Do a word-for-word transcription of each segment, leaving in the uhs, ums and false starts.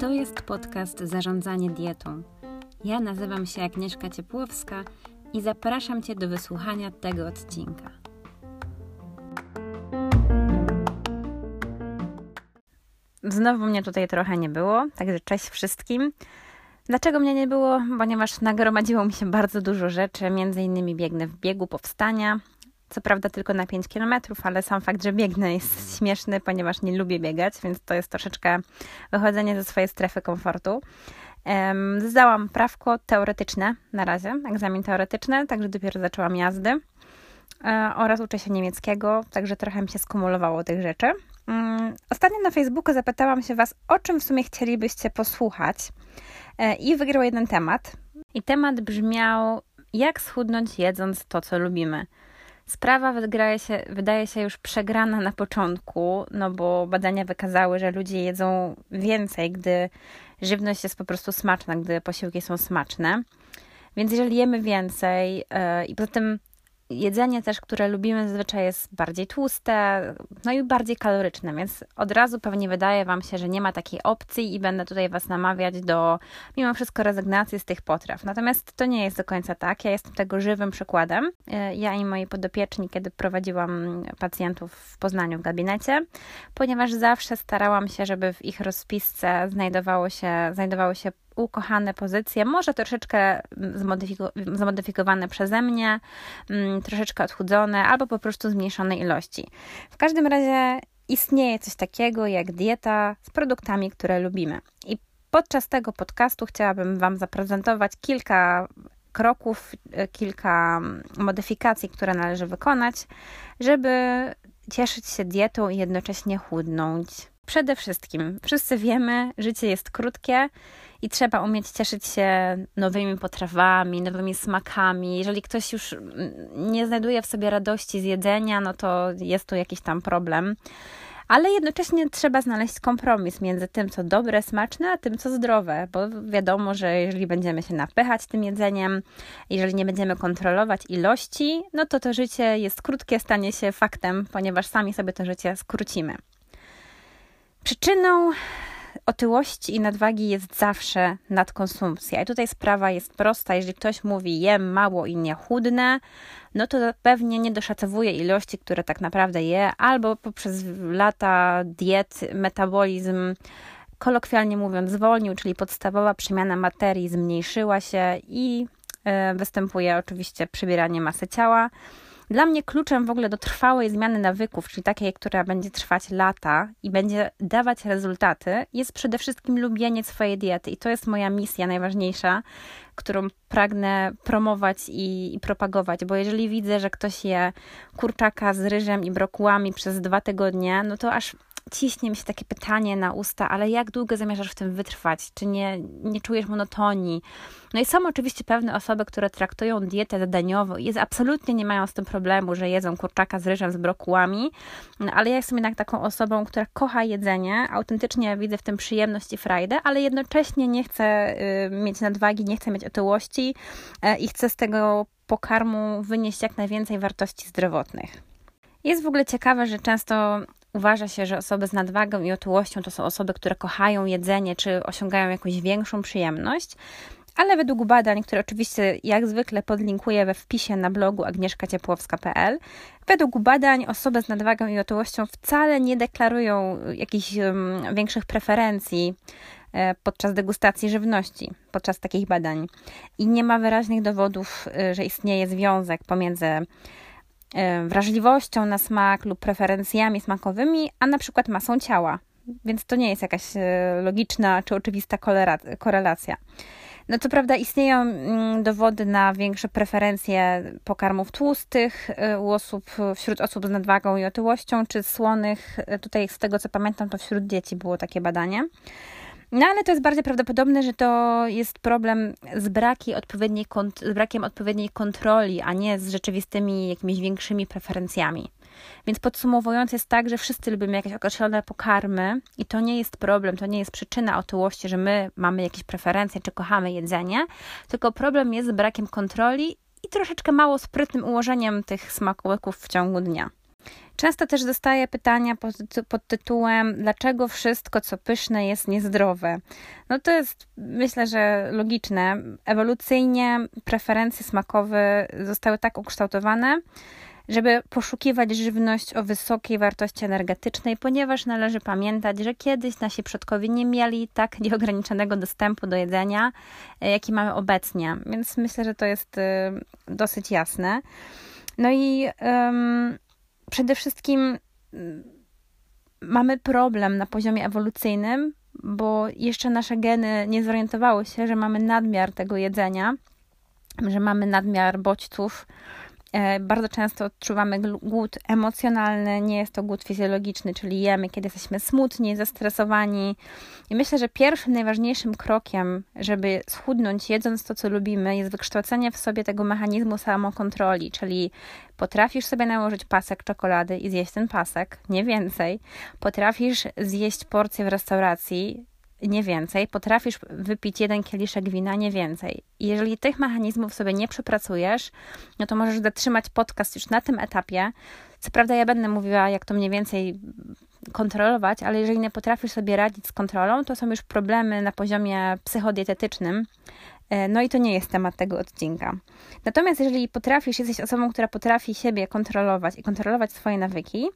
To jest podcast Zarządzanie dietą. Ja nazywam się Agnieszka Ciepłowska i zapraszam Cię do wysłuchania tego odcinka. Znowu mnie tutaj trochę nie było, także cześć wszystkim. Dlaczego mnie nie było? Ponieważ nagromadziło mi się bardzo dużo rzeczy, między innymi biegnę w biegu powstania. Co prawda tylko na pięć kilometrów, ale sam fakt, że biegnę jest śmieszny, ponieważ nie lubię biegać, więc to jest troszeczkę wychodzenie ze swojej strefy komfortu. Zdałam prawko teoretyczne na razie, egzamin teoretyczny, także dopiero zaczęłam jazdy oraz uczę się niemieckiego, także trochę mi się skumulowało tych rzeczy. Ostatnio na Facebooku zapytałam się Was, o czym w sumie chcielibyście posłuchać i wygrał jeden temat. I temat brzmiał, jak schudnąć jedząc to, co lubimy. Sprawa wydaje się, wydaje się już przegrana na początku, no bo badania wykazały, że ludzie jedzą więcej, gdy żywność jest po prostu smaczna, gdy posiłki są smaczne. Więc jeżeli jemy więcej yy, i poza tym jedzenie też, które lubimy, zazwyczaj jest bardziej tłuste, no i bardziej kaloryczne, więc od razu pewnie wydaje Wam się, że nie ma takiej opcji i będę tutaj Was namawiać do mimo wszystko rezygnacji z tych potraw. Natomiast to nie jest do końca tak. Ja jestem tego żywym przykładem. Ja i moi podopieczni, kiedy prowadziłam pacjentów w Poznaniu w gabinecie, ponieważ zawsze starałam się, żeby w ich rozpisce znajdowało się, znajdowało się ukochane pozycje, może troszeczkę zmodyfiku- zmodyfikowane przeze mnie, mm, troszeczkę odchudzone albo po prostu zmniejszonej ilości. W każdym razie istnieje coś takiego jak dieta z produktami, które lubimy. I podczas tego podcastu chciałabym Wam zaprezentować kilka kroków, kilka modyfikacji, które należy wykonać, żeby cieszyć się dietą i jednocześnie chudnąć. Przede wszystkim, wszyscy wiemy, życie jest krótkie i trzeba umieć cieszyć się nowymi potrawami, nowymi smakami. Jeżeli ktoś już nie znajduje w sobie radości z jedzenia, no to jest tu jakiś tam problem. Ale jednocześnie trzeba znaleźć kompromis między tym, co dobre, smaczne, a tym, co zdrowe, bo wiadomo, że jeżeli będziemy się napychać tym jedzeniem, jeżeli nie będziemy kontrolować ilości, no to to życie jest krótkie, stanie się faktem, ponieważ sami sobie to życie skrócimy. Przyczyną otyłości i nadwagi jest zawsze nadkonsumpcja. I tutaj sprawa jest prosta. Jeżeli ktoś mówi, jem mało i nie chudnę, no to pewnie nie doszacowuje ilości, które tak naprawdę je, albo poprzez lata diet, metabolizm, kolokwialnie mówiąc, zwolnił, czyli podstawowa przemiana materii zmniejszyła się i występuje oczywiście przybieranie masy ciała. Dla mnie kluczem w ogóle do trwałej zmiany nawyków, czyli takiej, która będzie trwać lata i będzie dawać rezultaty, jest przede wszystkim lubienie swojej diety. I to jest moja misja najważniejsza, którą pragnę promować i, i propagować, bo jeżeli widzę, że ktoś je kurczaka z ryżem i brokułami przez dwa tygodnie, no to aż ciśnie mi się takie pytanie na usta, ale jak długo zamierzasz w tym wytrwać? Czy nie, nie czujesz monotonii? No i są oczywiście pewne osoby, które traktują dietę zadaniowo i jest, absolutnie nie mają z tym problemu, że jedzą kurczaka z ryżem, z brokułami, no, ale ja jestem jednak taką osobą, która kocha jedzenie, autentycznie widzę w tym przyjemność i frajdę, ale jednocześnie nie chcę y, mieć nadwagi, nie chcę mieć otyłości y, i chcę z tego pokarmu wynieść jak najwięcej wartości zdrowotnych. Jest w ogóle ciekawe, że często uważa się, że osoby z nadwagą i otyłością to są osoby, które kochają jedzenie czy osiągają jakąś większą przyjemność, ale według badań, które oczywiście jak zwykle podlinkuję we wpisie na blogu agnieszka ciepłowska kropka p l, według badań osoby z nadwagą i otyłością wcale nie deklarują jakichś um, większych preferencji podczas degustacji żywności, podczas takich badań. I nie ma wyraźnych dowodów, że istnieje związek pomiędzy wrażliwością na smak lub preferencjami smakowymi, a na przykład masą ciała. Więc to nie jest jakaś logiczna czy oczywista korelacja. No co prawda istnieją dowody na większe preferencje pokarmów tłustych u osób, wśród osób z nadwagą i otyłością, czy słonych. Tutaj z tego co pamiętam, to wśród dzieci było takie badanie. No ale to jest bardziej prawdopodobne, że to jest problem z, braki odpowiedniej kont- z brakiem odpowiedniej kontroli, a nie z rzeczywistymi jakimiś większymi preferencjami. Więc podsumowując jest tak, że wszyscy lubimy jakieś określone pokarmy i to nie jest problem, to nie jest przyczyna otyłości, że my mamy jakieś preferencje czy kochamy jedzenie, tylko problem jest z brakiem kontroli i troszeczkę mało sprytnym ułożeniem tych smakołyków w ciągu dnia. Często też dostaję pytania pod, pod tytułem, dlaczego wszystko, co pyszne, jest niezdrowe. No to jest, myślę, że logiczne. Ewolucyjnie preferencje smakowe zostały tak ukształtowane, żeby poszukiwać żywność o wysokiej wartości energetycznej, ponieważ należy pamiętać, że kiedyś nasi przodkowie nie mieli tak nieograniczonego dostępu do jedzenia, jaki mamy obecnie. Więc myślę, że to jest dosyć jasne. No i um, przede wszystkim mamy problem na poziomie ewolucyjnym, bo jeszcze nasze geny nie zorientowały się, że mamy nadmiar tego jedzenia, że mamy nadmiar bodźców. Bardzo często odczuwamy głód emocjonalny, nie jest to głód fizjologiczny, czyli jemy, kiedy jesteśmy smutni, zestresowani. I myślę, że pierwszym, najważniejszym krokiem, żeby schudnąć, jedząc to, co lubimy, jest wykształcenie w sobie tego mechanizmu samokontroli, czyli potrafisz sobie nałożyć pasek czekolady i zjeść ten pasek, nie więcej. Potrafisz zjeść porcję w restauracji, nie więcej. Potrafisz wypić jeden kieliszek wina, nie więcej. I jeżeli tych mechanizmów sobie nie przepracujesz, no to możesz zatrzymać podcast już na tym etapie. Co prawda ja będę mówiła, jak to mniej więcej kontrolować, ale jeżeli nie potrafisz sobie radzić z kontrolą, to są już problemy na poziomie psychodietetycznym. No i to nie jest temat tego odcinka. Natomiast jeżeli potrafisz, jesteś osobą, która potrafi siebie kontrolować i kontrolować swoje nawyki,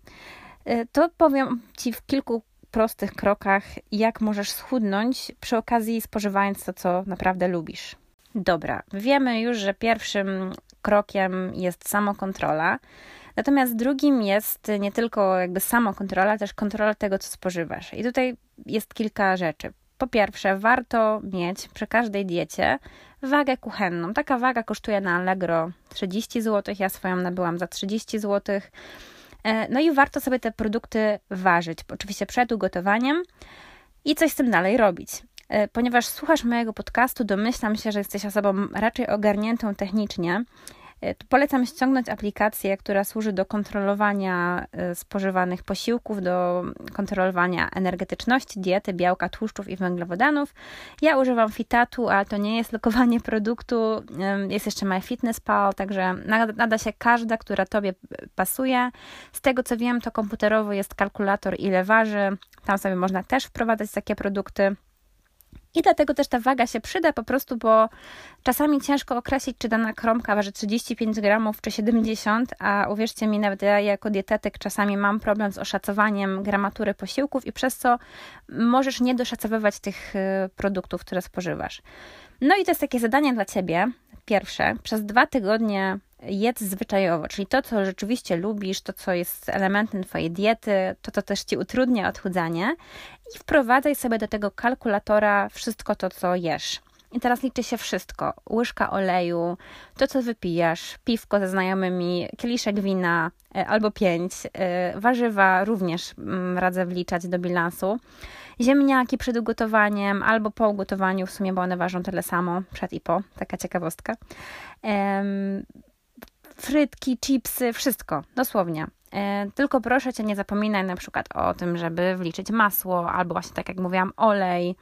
to powiem Ci w kilku prostych krokach, jak możesz schudnąć przy okazji spożywając to, co naprawdę lubisz. Dobra, wiemy już, że pierwszym krokiem jest samokontrola, natomiast drugim jest nie tylko jakby samokontrola, też kontrola tego, co spożywasz. I tutaj jest kilka rzeczy. Po pierwsze, warto mieć przy każdej diecie wagę kuchenną. Taka waga kosztuje na Allegro trzydzieści złotych, ja swoją nabyłam za trzydzieści złotych. No i warto sobie te produkty ważyć, oczywiście przed ugotowaniem i coś z tym dalej robić. Ponieważ słuchasz mojego podcastu, domyślam się, że jesteś osobą raczej ogarniętą technicznie, to polecam ściągnąć aplikację, która służy do kontrolowania spożywanych posiłków, do kontrolowania energetyczności, diety, białka, tłuszczów i węglowodanów. Ja używam Fitatu, a to nie jest lokowanie produktu. Jest jeszcze My Fitness Pal, także nada się każda, która Tobie pasuje. Z tego co wiem, to komputerowo jest kalkulator, ile waży. Tam sobie można też wprowadzać takie produkty. I dlatego też ta waga się przyda po prostu, bo czasami ciężko określić, czy dana kromka waży trzydzieści pięć gramów czy siedemdziesiąt, a uwierzcie mi, nawet ja jako dietetyk czasami mam problem z oszacowaniem gramatury posiłków i przez co możesz nie doszacowywać tych produktów, które spożywasz. No i to jest takie zadanie dla Ciebie. Pierwsze, przez dwa tygodnie jedz zwyczajowo, czyli to, co rzeczywiście lubisz, to, co jest elementem Twojej diety, to, co też Ci utrudnia odchudzanie i wprowadzaj sobie do tego kalkulatora wszystko to, co jesz. I teraz liczy się wszystko. Łyżka oleju, to, co wypijasz, piwko ze znajomymi, kieliszek wina albo pięć, warzywa również radzę wliczać do bilansu, ziemniaki przed ugotowaniem albo po ugotowaniu w sumie, bo one ważą tyle samo, przed i po, taka ciekawostka. Ehm, frytki, chipsy, wszystko, dosłownie. E, tylko proszę Cię, nie zapominaj na przykład o tym, żeby wliczyć masło albo właśnie tak jak mówiłam, olej,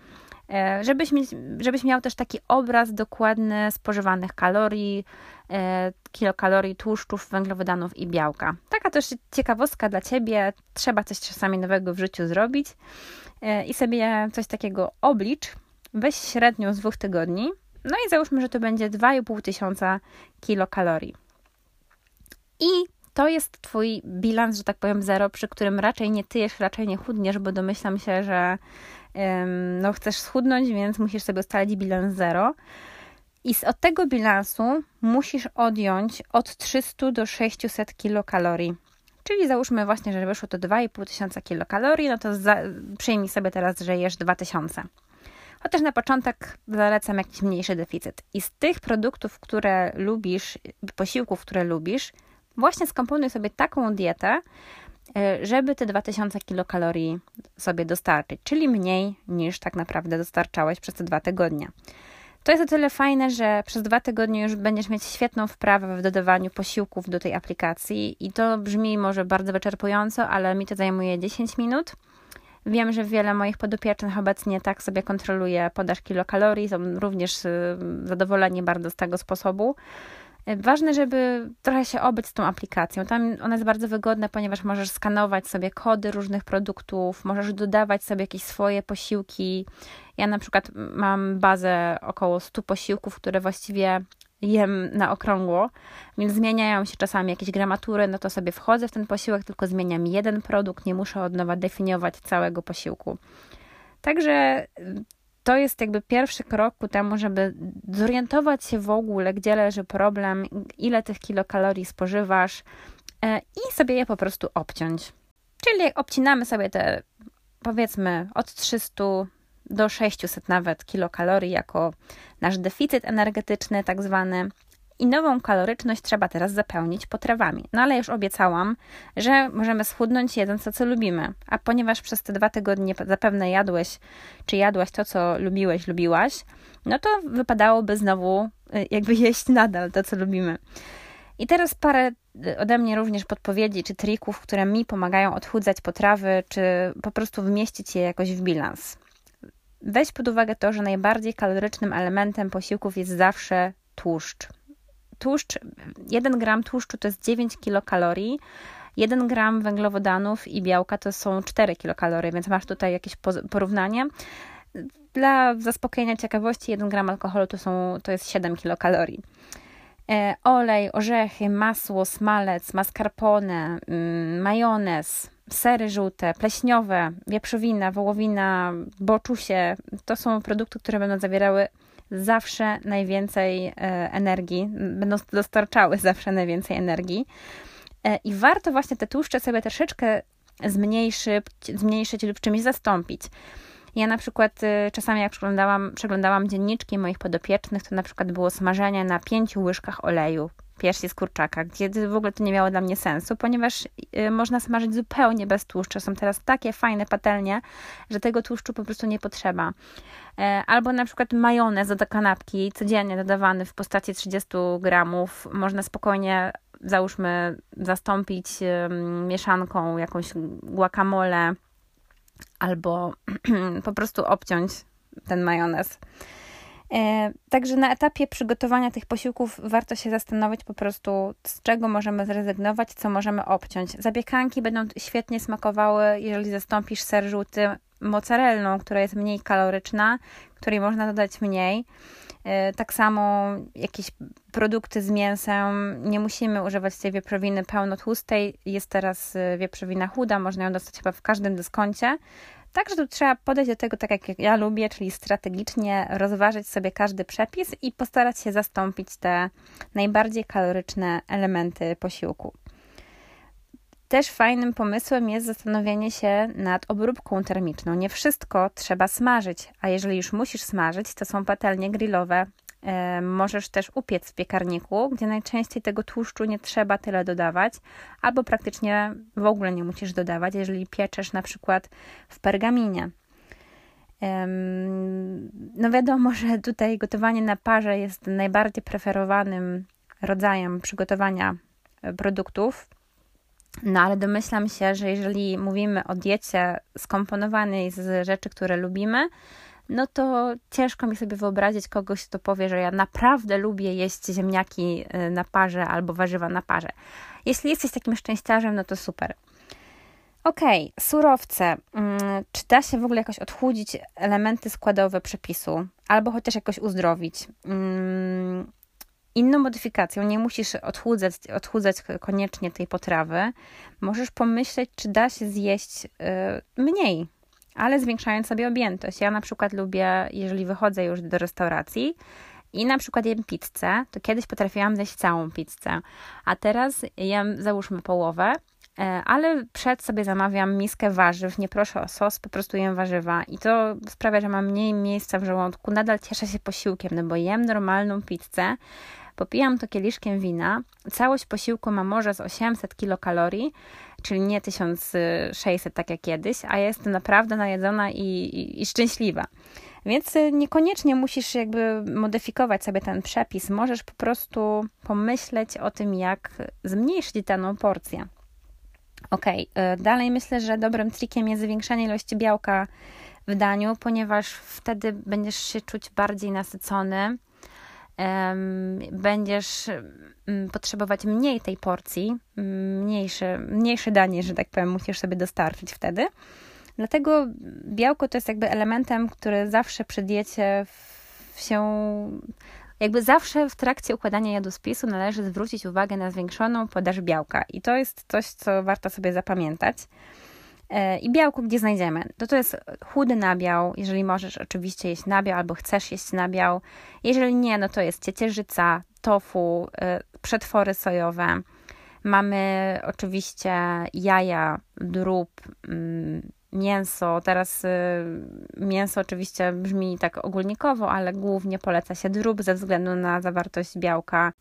e, żebyś, żebyś miał też taki obraz dokładny spożywanych kalorii, e, kilokalorii, tłuszczów, węglowodanów i białka. Taka też ciekawostka dla Ciebie, trzeba coś czasami nowego w życiu zrobić e, i sobie coś takiego oblicz, weź średnią z dwóch tygodni, no i załóżmy, że to będzie dwa i pół tysiąca kilokalorii. I to jest Twój bilans, że tak powiem, zero, przy którym raczej nie tyjesz, raczej nie chudniesz, bo domyślam się, że ym, no, chcesz schudnąć, więc musisz sobie ustalić bilans zero. I z, od tego bilansu musisz odjąć od trzystu do sześciuset kilokalorii. Czyli załóżmy właśnie, że wyszło to dwa i pół tysiąca kilokalorii, no to za, przyjmij sobie teraz, że jesz dwa tysiące. Chociaż na początek zalecam jakiś mniejszy deficyt. I z tych produktów, które lubisz, posiłków, które lubisz, właśnie skomponuj sobie taką dietę, żeby te dwa tysiące kilokalorii sobie dostarczyć, czyli mniej niż tak naprawdę dostarczałeś przez te dwa tygodnie. To jest o tyle fajne, że przez dwa tygodnie już będziesz mieć świetną wprawę w dodawaniu posiłków do tej aplikacji i to brzmi może bardzo wyczerpująco, ale mi to zajmuje dziesięć minut. Wiem, że wiele moich podopiecznych obecnie tak sobie kontroluje podaż kilokalorii, są również zadowoleni bardzo z tego sposobu. Ważne, żeby trochę się obyć z tą aplikacją. Tam ona jest bardzo wygodna, ponieważ możesz skanować sobie kody różnych produktów, możesz dodawać sobie jakieś swoje posiłki. Ja na przykład mam bazę około stu posiłków, które właściwie jem na okrągło, więc zmieniają się czasami jakieś gramatury, no to sobie wchodzę w ten posiłek, tylko zmieniam jeden produkt, nie muszę od nowa definiować całego posiłku. Także to jest jakby pierwszy krok ku temu, żeby zorientować się w ogóle, gdzie leży problem, ile tych kilokalorii spożywasz i sobie je po prostu obciąć. Czyli obcinamy sobie te, powiedzmy, od trzystu do sześciuset nawet kilokalorii jako nasz deficyt energetyczny tak zwany. I nową kaloryczność trzeba teraz zapełnić potrawami. No ale już obiecałam, że możemy schudnąć jedząc to, co lubimy. A ponieważ przez te dwa tygodnie zapewne jadłeś, czy jadłaś to, co lubiłeś, lubiłaś, no to wypadałoby znowu jakby jeść nadal to, co lubimy. I teraz parę ode mnie również podpowiedzi czy trików, które mi pomagają odchudzać potrawy, czy po prostu wmieścić je jakoś w bilans. Weź pod uwagę to, że najbardziej kalorycznym elementem posiłków jest zawsze tłuszcz. Tłuszcz, jeden gram tłuszczu to jest dziewięć kilokalorii, jeden gram węglowodanów i białka to są cztery kilokalorie, więc masz tutaj jakieś porównanie. Dla zaspokojenia ciekawości jeden gram alkoholu to, są, to jest siedem kilokalorii. Olej, orzechy, masło, smalec, mascarpone, majonez, sery żółte, pleśniowe, wieprzowina, wołowina, boczusie, to są produkty, które będą zawierały zawsze najwięcej energii, będą dostarczały zawsze najwięcej energii. I warto właśnie te tłuszcze sobie troszeczkę zmniejszyć, zmniejszyć lub czymś zastąpić. Ja na przykład czasami jak przeglądałam, przeglądałam dzienniczki moich podopiecznych, to na przykład było smażenie na pięciu łyżkach oleju piersi z kurczaka, gdzie w ogóle to nie miało dla mnie sensu, ponieważ można smażyć zupełnie bez tłuszczu. Są teraz takie fajne patelnie, że tego tłuszczu po prostu nie potrzeba. Albo na przykład majonez do kanapki, codziennie dodawany w postaci trzydziestu gramów, można spokojnie, załóżmy, zastąpić mieszanką jakąś guacamole albo po prostu obciąć ten majonez. Także na etapie przygotowania tych posiłków warto się zastanowić po prostu, z czego możemy zrezygnować, co możemy obciąć. Zapiekanki będą świetnie smakowały, jeżeli zastąpisz ser żółty mozzarellą, która jest mniej kaloryczna, której można dodać mniej. Tak samo jakieś produkty z mięsem, nie musimy używać tej wieprzowiny pełnotłustej, jest teraz wieprzowina chuda, można ją dostać chyba w każdym dyskoncie. Także tu trzeba podejść do tego tak, jak ja lubię, czyli strategicznie rozważyć sobie każdy przepis i postarać się zastąpić te najbardziej kaloryczne elementy posiłku. Też fajnym pomysłem jest zastanowienie się nad obróbką termiczną. Nie wszystko trzeba smażyć, a jeżeli już musisz smażyć, to są patelnie grillowe. Możesz też upiec w piekarniku, gdzie najczęściej tego tłuszczu nie trzeba tyle dodawać, albo praktycznie w ogóle nie musisz dodawać, jeżeli pieczesz na przykład w pergaminie. No wiadomo, że tutaj gotowanie na parze jest najbardziej preferowanym rodzajem przygotowania produktów, no ale domyślam się, że jeżeli mówimy o diecie skomponowanej z rzeczy, które lubimy, no to ciężko mi sobie wyobrazić kogoś, kto powie, że ja naprawdę lubię jeść ziemniaki na parze albo warzywa na parze. Jeśli jesteś takim szczęściarzem, no to super. Okej, okay, surowce. Czy da się w ogóle jakoś odchudzić elementy składowe przepisu? Albo chociaż jakoś uzdrowić? Inną modyfikacją, nie musisz odchudzać, odchudzać koniecznie tej potrawy. Możesz pomyśleć, czy da się zjeść mniej, ale zwiększając sobie objętość. Ja na przykład lubię, jeżeli wychodzę już do restauracji i na przykład jem pizzę, to kiedyś potrafiłam zjeść całą pizzę, a teraz jem, załóżmy, połowę, ale przed sobie zamawiam miskę warzyw, nie proszę o sos, po prostu jem warzywa i to sprawia, że mam mniej miejsca w żołądku. Nadal cieszę się posiłkiem, no bo jem normalną pizzę, popijam to kieliszkiem wina, całość posiłku ma może z osiemset kilokalorii, czyli nie tysiąc sześćset tak jak kiedyś, a ja jestem naprawdę najedzona i, i, i szczęśliwa. Więc niekoniecznie musisz jakby modyfikować sobie ten przepis, możesz po prostu pomyśleć o tym, jak zmniejszyć daną porcję. Okej, okay. Dalej myślę, że dobrym trikiem jest zwiększenie ilości białka w daniu, ponieważ wtedy będziesz się czuć bardziej nasycony. będziesz potrzebować mniej tej porcji, mniejsze, mniejsze danie, że tak powiem, musisz sobie dostarczyć wtedy. Dlatego białko to jest jakby elementem, który zawsze przy diecie się... Jakby zawsze w trakcie układania jadłospisu należy zwrócić uwagę na zwiększoną podaż białka. I to jest coś, co warto sobie zapamiętać. I białko gdzie znajdziemy? To to jest chudy nabiał, jeżeli możesz oczywiście jeść nabiał albo chcesz jeść nabiał. Jeżeli nie, no to jest ciecierzyca, tofu, przetwory sojowe. Mamy oczywiście jaja, drób, mięso. Teraz mięso oczywiście brzmi tak ogólnikowo, ale głównie poleca się drób ze względu na zawartość białka.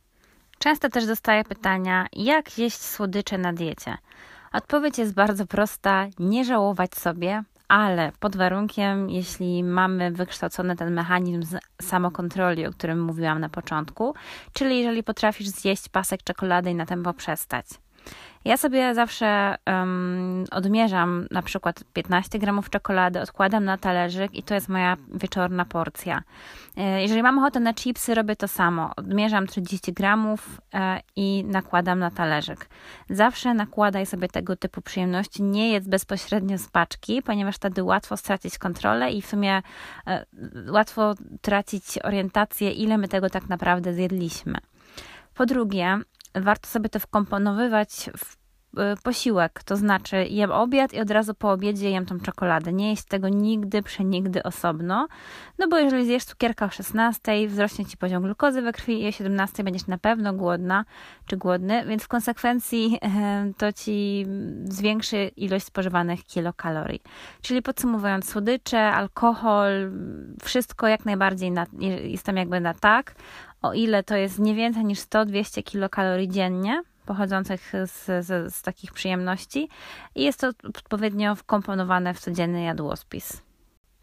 Często też dostaję pytania, jak jeść słodycze na diecie? Odpowiedź jest bardzo prosta, nie żałować sobie, ale pod warunkiem, jeśli mamy wykształcony ten mechanizm samokontroli, o którym mówiłam na początku, czyli jeżeli potrafisz zjeść pasek czekolady i na tempo przestać. Ja sobie zawsze um, odmierzam na przykład piętnaście gramów czekolady, odkładam na talerzyk i to jest moja wieczorna porcja. Jeżeli mam ochotę na chipsy, robię to samo. Odmierzam trzydzieści gramów i nakładam na talerzyk. Zawsze nakładaj sobie tego typu przyjemności. Nie jedz bezpośrednio z paczki, ponieważ wtedy łatwo stracić kontrolę i w sumie łatwo tracić orientację, ile my tego tak naprawdę zjedliśmy. Po drugie, warto sobie to wkomponowywać w posiłek, to znaczy jem obiad i od razu po obiedzie jem tą czekoladę. Nie jeść tego nigdy, przenigdy osobno, no bo jeżeli zjesz cukierka o szesnastej, wzrośnie Ci poziom glukozy we krwi i o siedemnastej będziesz na pewno głodna czy głodny, więc w konsekwencji to Ci zwiększy ilość spożywanych kilokalorii. Czyli podsumowując, słodycze, alkohol, wszystko jak najbardziej na, jestem jakby na tak, o ile to jest nie więcej niż sto do dwustu kilokalorii dziennie pochodzących z, z, z takich przyjemności i jest to odpowiednio wkomponowane w codzienny jadłospis.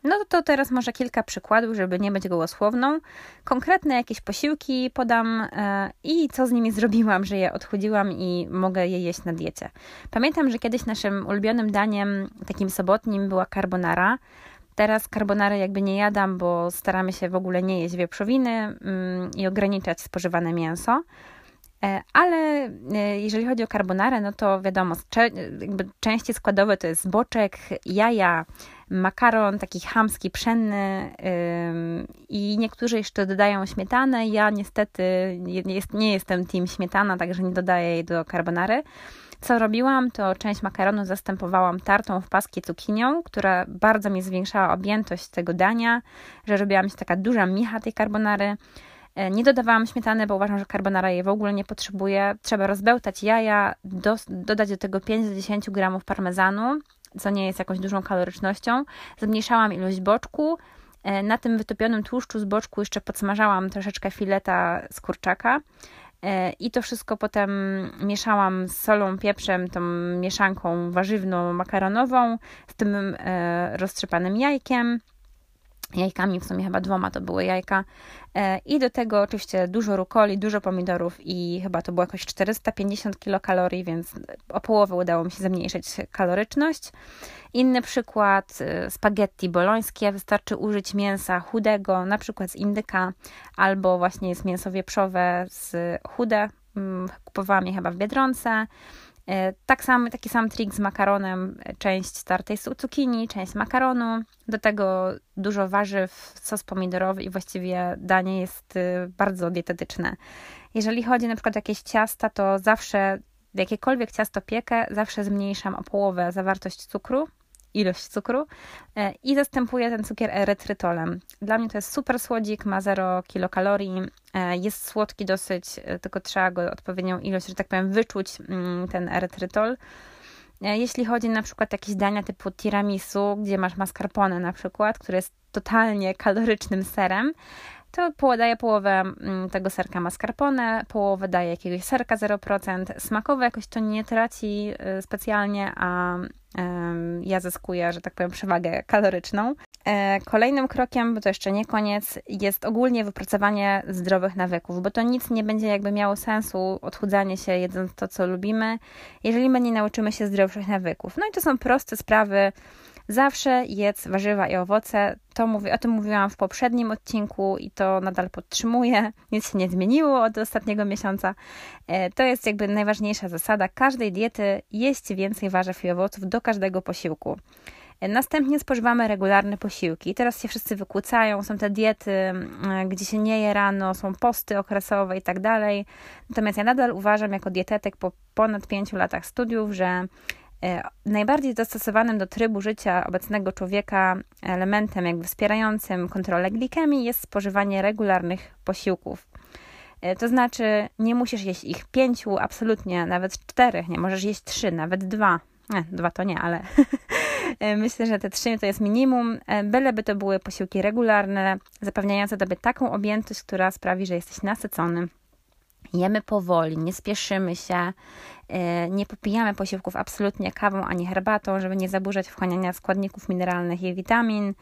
No to teraz może kilka przykładów, żeby nie być gołosłowną. Konkretne jakieś posiłki podam i co z nimi zrobiłam, że je odchudziłam i mogę je jeść na diecie. Pamiętam, że kiedyś naszym ulubionym daniem takim sobotnim była carbonara. Teraz carbonary jakby nie jadam, bo staramy się w ogóle nie jeść wieprzowiny i ograniczać spożywane mięso. Ale jeżeli chodzi o carbonarę, no to wiadomo, jakby części składowe to jest zboczek, jaja, makaron taki chamski, pszenny i niektórzy jeszcze dodają śmietanę. Ja niestety nie jestem team śmietana, także nie dodaję jej do carbonary. Co robiłam, to część makaronu zastępowałam tartą w paski cukinią, która bardzo mi zwiększała objętość tego dania, że robiła mi się taka duża micha tej carbonary. Nie dodawałam śmietany, bo uważam, że carbonara jej w ogóle nie potrzebuje. Trzeba rozbełtać jaja, do, dodać do tego pięć do dziesięciu gramów parmezanu, co nie jest jakąś dużą kalorycznością. Zmniejszałam ilość boczku. Na tym wytopionym tłuszczu z boczku jeszcze podsmażałam troszeczkę fileta z kurczaka. I to wszystko potem mieszałam z solą, pieprzem, tą mieszanką warzywną, makaronową, z tym roztrzepanym jajkiem. Jajkami, w sumie chyba dwoma to były jajka. I do tego oczywiście dużo rukoli, dużo pomidorów i chyba to było jakoś czterysta pięćdziesiąt kilokalorii, więc o połowę udało mi się zmniejszyć kaloryczność. Inny przykład, spaghetti bolońskie. Wystarczy użyć mięsa chudego, na przykład z indyka, albo właśnie jest mięso wieprzowe z chude. Kupowałam je chyba w Biedronce. Tak sam, taki sam trik z makaronem, część tartej cukinii, część makaronu, do tego dużo warzyw, sos pomidorowy i właściwie danie jest bardzo dietetyczne. Jeżeli chodzi na przykład o jakieś ciasta, to zawsze, jakiekolwiek ciasto piekę, zawsze zmniejszam o połowę zawartość cukru, ilość cukru i zastępuję ten cukier erytrytolem. Dla mnie to jest super słodzik, ma zero kilokalorii, jest słodki dosyć, tylko trzeba go odpowiednią ilość, że tak powiem, wyczuć ten erytrytol. Jeśli chodzi na przykład o jakieś dania typu tiramisu, gdzie masz mascarpone na przykład, który jest totalnie kalorycznym serem, to daję połowę tego serka mascarpone, połowę daję jakiegoś serka zero procent. Smakowo jakoś to nie traci specjalnie, a ja zyskuję, że tak powiem, przewagę kaloryczną. Kolejnym krokiem, bo to jeszcze nie koniec, jest ogólnie wypracowanie zdrowych nawyków, bo to nic nie będzie jakby miało sensu odchudzanie się jedząc to, co lubimy, jeżeli my nie nauczymy się zdrowszych nawyków. No i to są proste sprawy, Zawsze jedz warzywa i owoce. To mówię, o tym mówiłam w poprzednim odcinku i to nadal podtrzymuję. Nic się nie zmieniło od ostatniego miesiąca. To jest jakby najważniejsza zasada każdej diety. Jeść więcej warzyw i owoców do każdego posiłku. Następnie spożywamy regularne posiłki. Teraz się wszyscy wykłócają, są te diety, gdzie się nie je rano, są posty okresowe i tak dalej. Natomiast ja nadal uważam jako dietetyk po ponad pięciu latach studiów, że najbardziej dostosowanym do trybu życia obecnego człowieka elementem jakby wspierającym kontrolę glikemii jest spożywanie regularnych posiłków. To znaczy nie musisz jeść ich pięciu, absolutnie, nawet czterech, nie, możesz jeść trzy, nawet dwa. Nie, dwa to nie, ale myślę, że te trzy to jest minimum, byleby to były posiłki regularne, zapewniające tobie taką objętość, która sprawi, że jesteś nasycony. Jemy powoli, nie spieszymy się, nie popijamy posiłków absolutnie kawą ani herbatą, żeby nie zaburzać wchłaniania składników mineralnych i witamin.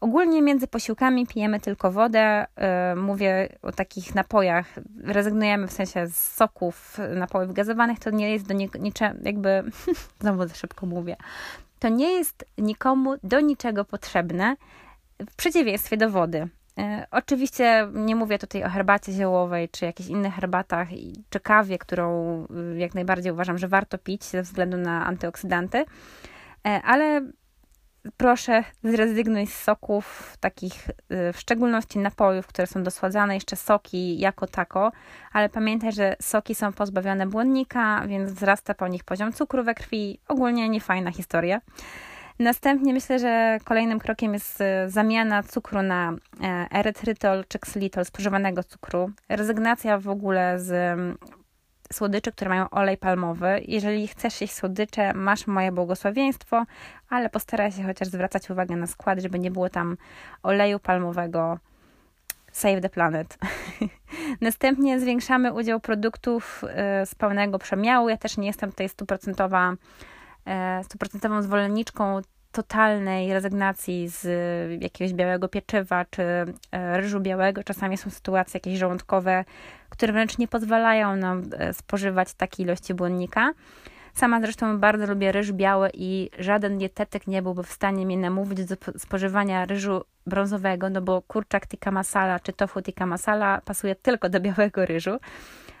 Ogólnie między posiłkami pijemy tylko wodę, mówię o takich napojach, rezygnujemy w sensie z soków, napojów gazowanych, to nie jest do niczego, jakby, znowu za szybko mówię, to nie jest nikomu do niczego potrzebne w przeciwieństwie do wody. Oczywiście nie mówię tutaj o herbacie ziołowej, czy jakichś innych herbatach, czy kawie, którą jak najbardziej uważam, że warto pić ze względu na antyoksydanty, ale proszę, zrezygnuj z soków, takich w szczególności napojów, które są dosładzane, jeszcze soki jako tako, ale pamiętaj, że soki są pozbawione błonnika, więc wzrasta po nich poziom cukru we krwi, ogólnie niefajna historia. Następnie myślę, że kolejnym krokiem jest zamiana cukru na erytrytol czy ksylitol, spożywanego cukru, rezygnacja w ogóle z słodyczy, które mają olej palmowy. Jeżeli chcesz jeść słodycze, masz moje błogosławieństwo, ale postaraj się chociaż zwracać uwagę na skład, żeby nie było tam oleju palmowego. Save the planet. Następnie zwiększamy udział produktów z pełnego przemiału. Ja też nie jestem tutaj stuprocentowa stuprocentową zwolenniczką totalnej rezygnacji z jakiegoś białego pieczywa czy ryżu białego. Czasami są sytuacje jakieś żołądkowe, które wręcz nie pozwalają nam spożywać takiej ilości błonnika. Sama zresztą bardzo lubię ryż biały i żaden dietetyk nie byłby w stanie mnie namówić do spożywania ryżu brązowego, no bo kurczak tikka masala czy tofu tikka masala pasuje tylko do białego ryżu.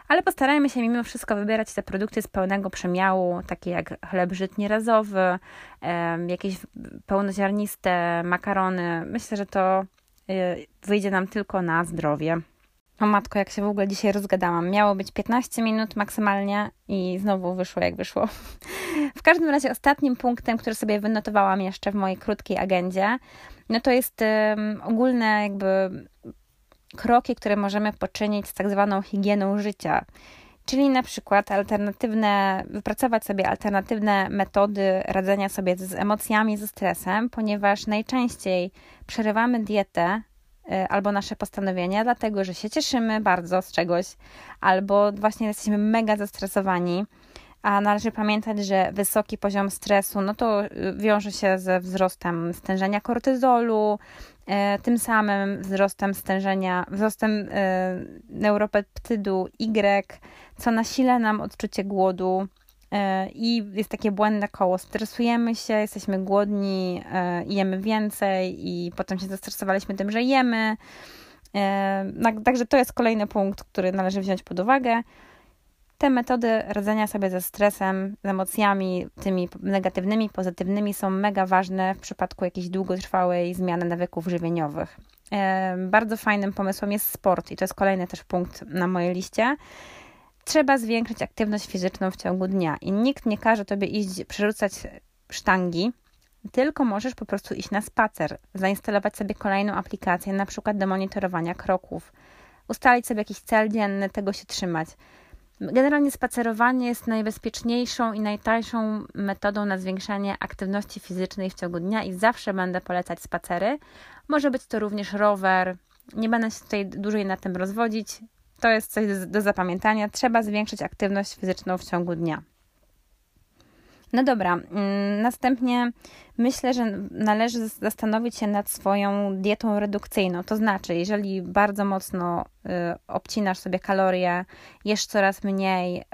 Ale postarajmy się mimo wszystko wybierać te produkty z pełnego przemiału, takie jak chleb żytni razowy, jakieś pełnoziarniste makarony. Myślę, że to wyjdzie nam tylko na zdrowie. O matko, jak się w ogóle dzisiaj rozgadałam. Miało być piętnaście minut maksymalnie i znowu wyszło jak wyszło. W każdym razie ostatnim punktem, który sobie wynotowałam jeszcze w mojej krótkiej agendzie, no to jest um, ogólne jakby kroki, które możemy poczynić z tak zwaną higieną życia, czyli na przykład alternatywne, wypracować sobie alternatywne metody radzenia sobie z emocjami, ze stresem, ponieważ najczęściej przerywamy dietę albo nasze postanowienia, dlatego że się cieszymy bardzo z czegoś, albo właśnie jesteśmy mega zestresowani, a należy pamiętać, że wysoki poziom stresu, no to wiąże się ze wzrostem stężenia kortyzolu, tym samym wzrostem stężenia, wzrostem neuropeptydu Y, co nasila nam odczucie głodu i jest takie błędne koło. Stresujemy się, jesteśmy głodni, jemy więcej i potem się zestresowaliśmy tym, że jemy. Także to jest kolejny punkt, który należy wziąć pod uwagę. Te metody radzenia sobie ze stresem, z emocjami, tymi negatywnymi, pozytywnymi są mega ważne w przypadku jakiejś długotrwałej zmiany nawyków żywieniowych. Bardzo fajnym pomysłem jest sport i to jest kolejny też punkt na mojej liście. Trzeba zwiększyć aktywność fizyczną w ciągu dnia i nikt nie każe tobie iść przerzucać sztangi, tylko możesz po prostu iść na spacer, zainstalować sobie kolejną aplikację, na przykład do monitorowania kroków, ustalić sobie jakiś cel dzienny, tego się trzymać. Generalnie spacerowanie jest najbezpieczniejszą i najtańszą metodą na zwiększanie aktywności fizycznej w ciągu dnia i zawsze będę polecać spacery. Może być to również rower, nie będę się tutaj dłużej na tym rozwodzić. To jest coś do zapamiętania. Trzeba zwiększyć aktywność fizyczną w ciągu dnia. No dobra, następnie myślę, że należy zastanowić się nad swoją dietą redukcyjną. To znaczy, jeżeli bardzo mocno obcinasz sobie kalorie, jesz coraz mniej,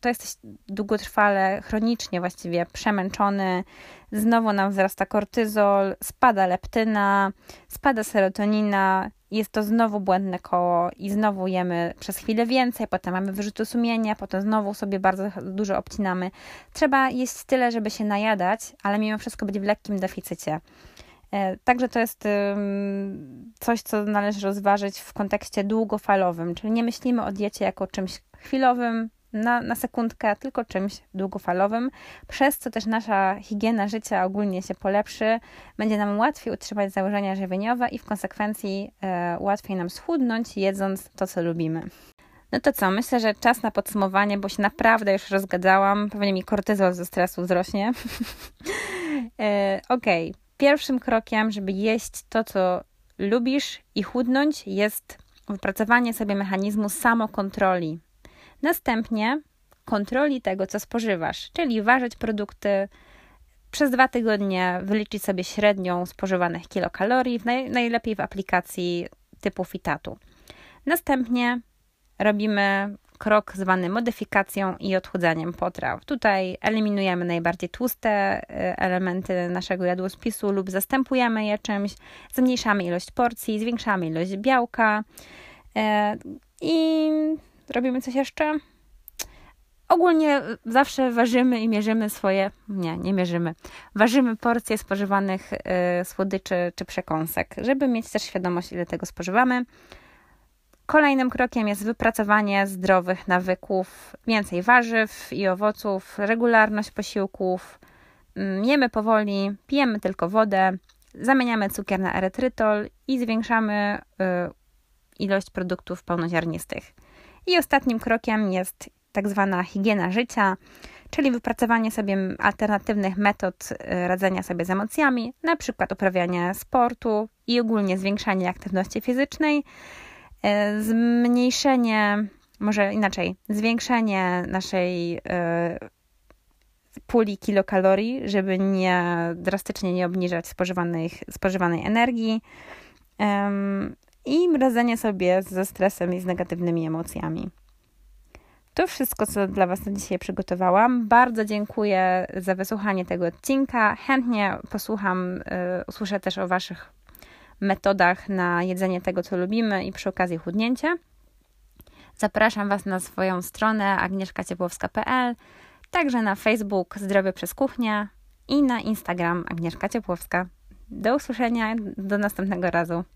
to jesteś długotrwale, chronicznie właściwie przemęczony, znowu nam wzrasta kortyzol, spada leptyna, spada serotonina, jest to znowu błędne koło i znowu jemy przez chwilę więcej, potem mamy wyrzuty sumienia, potem znowu sobie bardzo dużo obcinamy. Trzeba jeść tyle, żeby się najadać, ale mimo wszystko być w lekkim deficycie. Także to jest coś, co należy rozważyć w kontekście długofalowym, czyli nie myślimy o diecie jako czymś chwilowym, na, na sekundkę, tylko czymś długofalowym, przez co też nasza higiena życia ogólnie się polepszy, będzie nam łatwiej utrzymać założenia żywieniowe i w konsekwencji e, łatwiej nam schudnąć, jedząc to, co lubimy. No to co, myślę, że czas na podsumowanie, bo się naprawdę już rozgadałam, pewnie mi kortyzol ze stresu wzrośnie. e, Okej, okay. Pierwszym krokiem, żeby jeść to, co lubisz i chudnąć, jest wypracowanie sobie mechanizmu samokontroli. Następnie kontroli tego, co spożywasz, czyli ważyć produkty, przez dwa tygodnie wyliczyć sobie średnią spożywanych kilokalorii, najlepiej w aplikacji typu Fitatu. Następnie robimy krok zwany modyfikacją i odchudzaniem potraw. Tutaj eliminujemy najbardziej tłuste elementy naszego jadłospisu lub zastępujemy je czymś, zmniejszamy ilość porcji, zwiększamy ilość białka i... Robimy coś jeszcze? Ogólnie zawsze ważymy i mierzymy swoje... Nie, nie mierzymy. Ważymy porcje spożywanych y, słodyczy czy przekąsek, żeby mieć też świadomość, ile tego spożywamy. Kolejnym krokiem jest wypracowanie zdrowych nawyków, więcej warzyw i owoców, regularność posiłków. Jemy powoli, pijemy tylko wodę, zamieniamy cukier na erytrytol i zwiększamy y, ilość produktów pełnoziarnistych. I ostatnim krokiem jest tak zwana higiena życia, czyli wypracowanie sobie alternatywnych metod radzenia sobie z emocjami, na przykład uprawianie sportu i ogólnie zwiększanie aktywności fizycznej, zmniejszenie, może inaczej, zwiększenie naszej puli kilokalorii, żeby nie drastycznie nie obniżać spożywanych, spożywanej energii, i radzenie sobie ze stresem i z negatywnymi emocjami. To wszystko, co dla Was na dzisiaj przygotowałam. Bardzo dziękuję za wysłuchanie tego odcinka. Chętnie posłucham, usłyszę też o Waszych metodach na jedzenie tego, co lubimy i przy okazji chudnięcie. Zapraszam Was na swoją stronę agnieszka ciepłowska kropka p l, także na Facebook Zdrowie przez Kuchnię i na Instagram Agnieszka Ciepłowska. Do usłyszenia, do następnego razu.